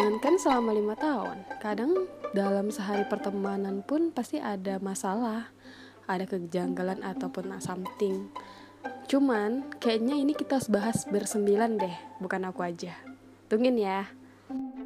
Jangankan selama 5 tahun, kadang dalam sehari pertemanan pun pasti ada masalah, ada kejanggalan ataupun something. Cuman kayaknya ini kita harus bahas bersembilan deh, bukan aku aja. Tungguin ya.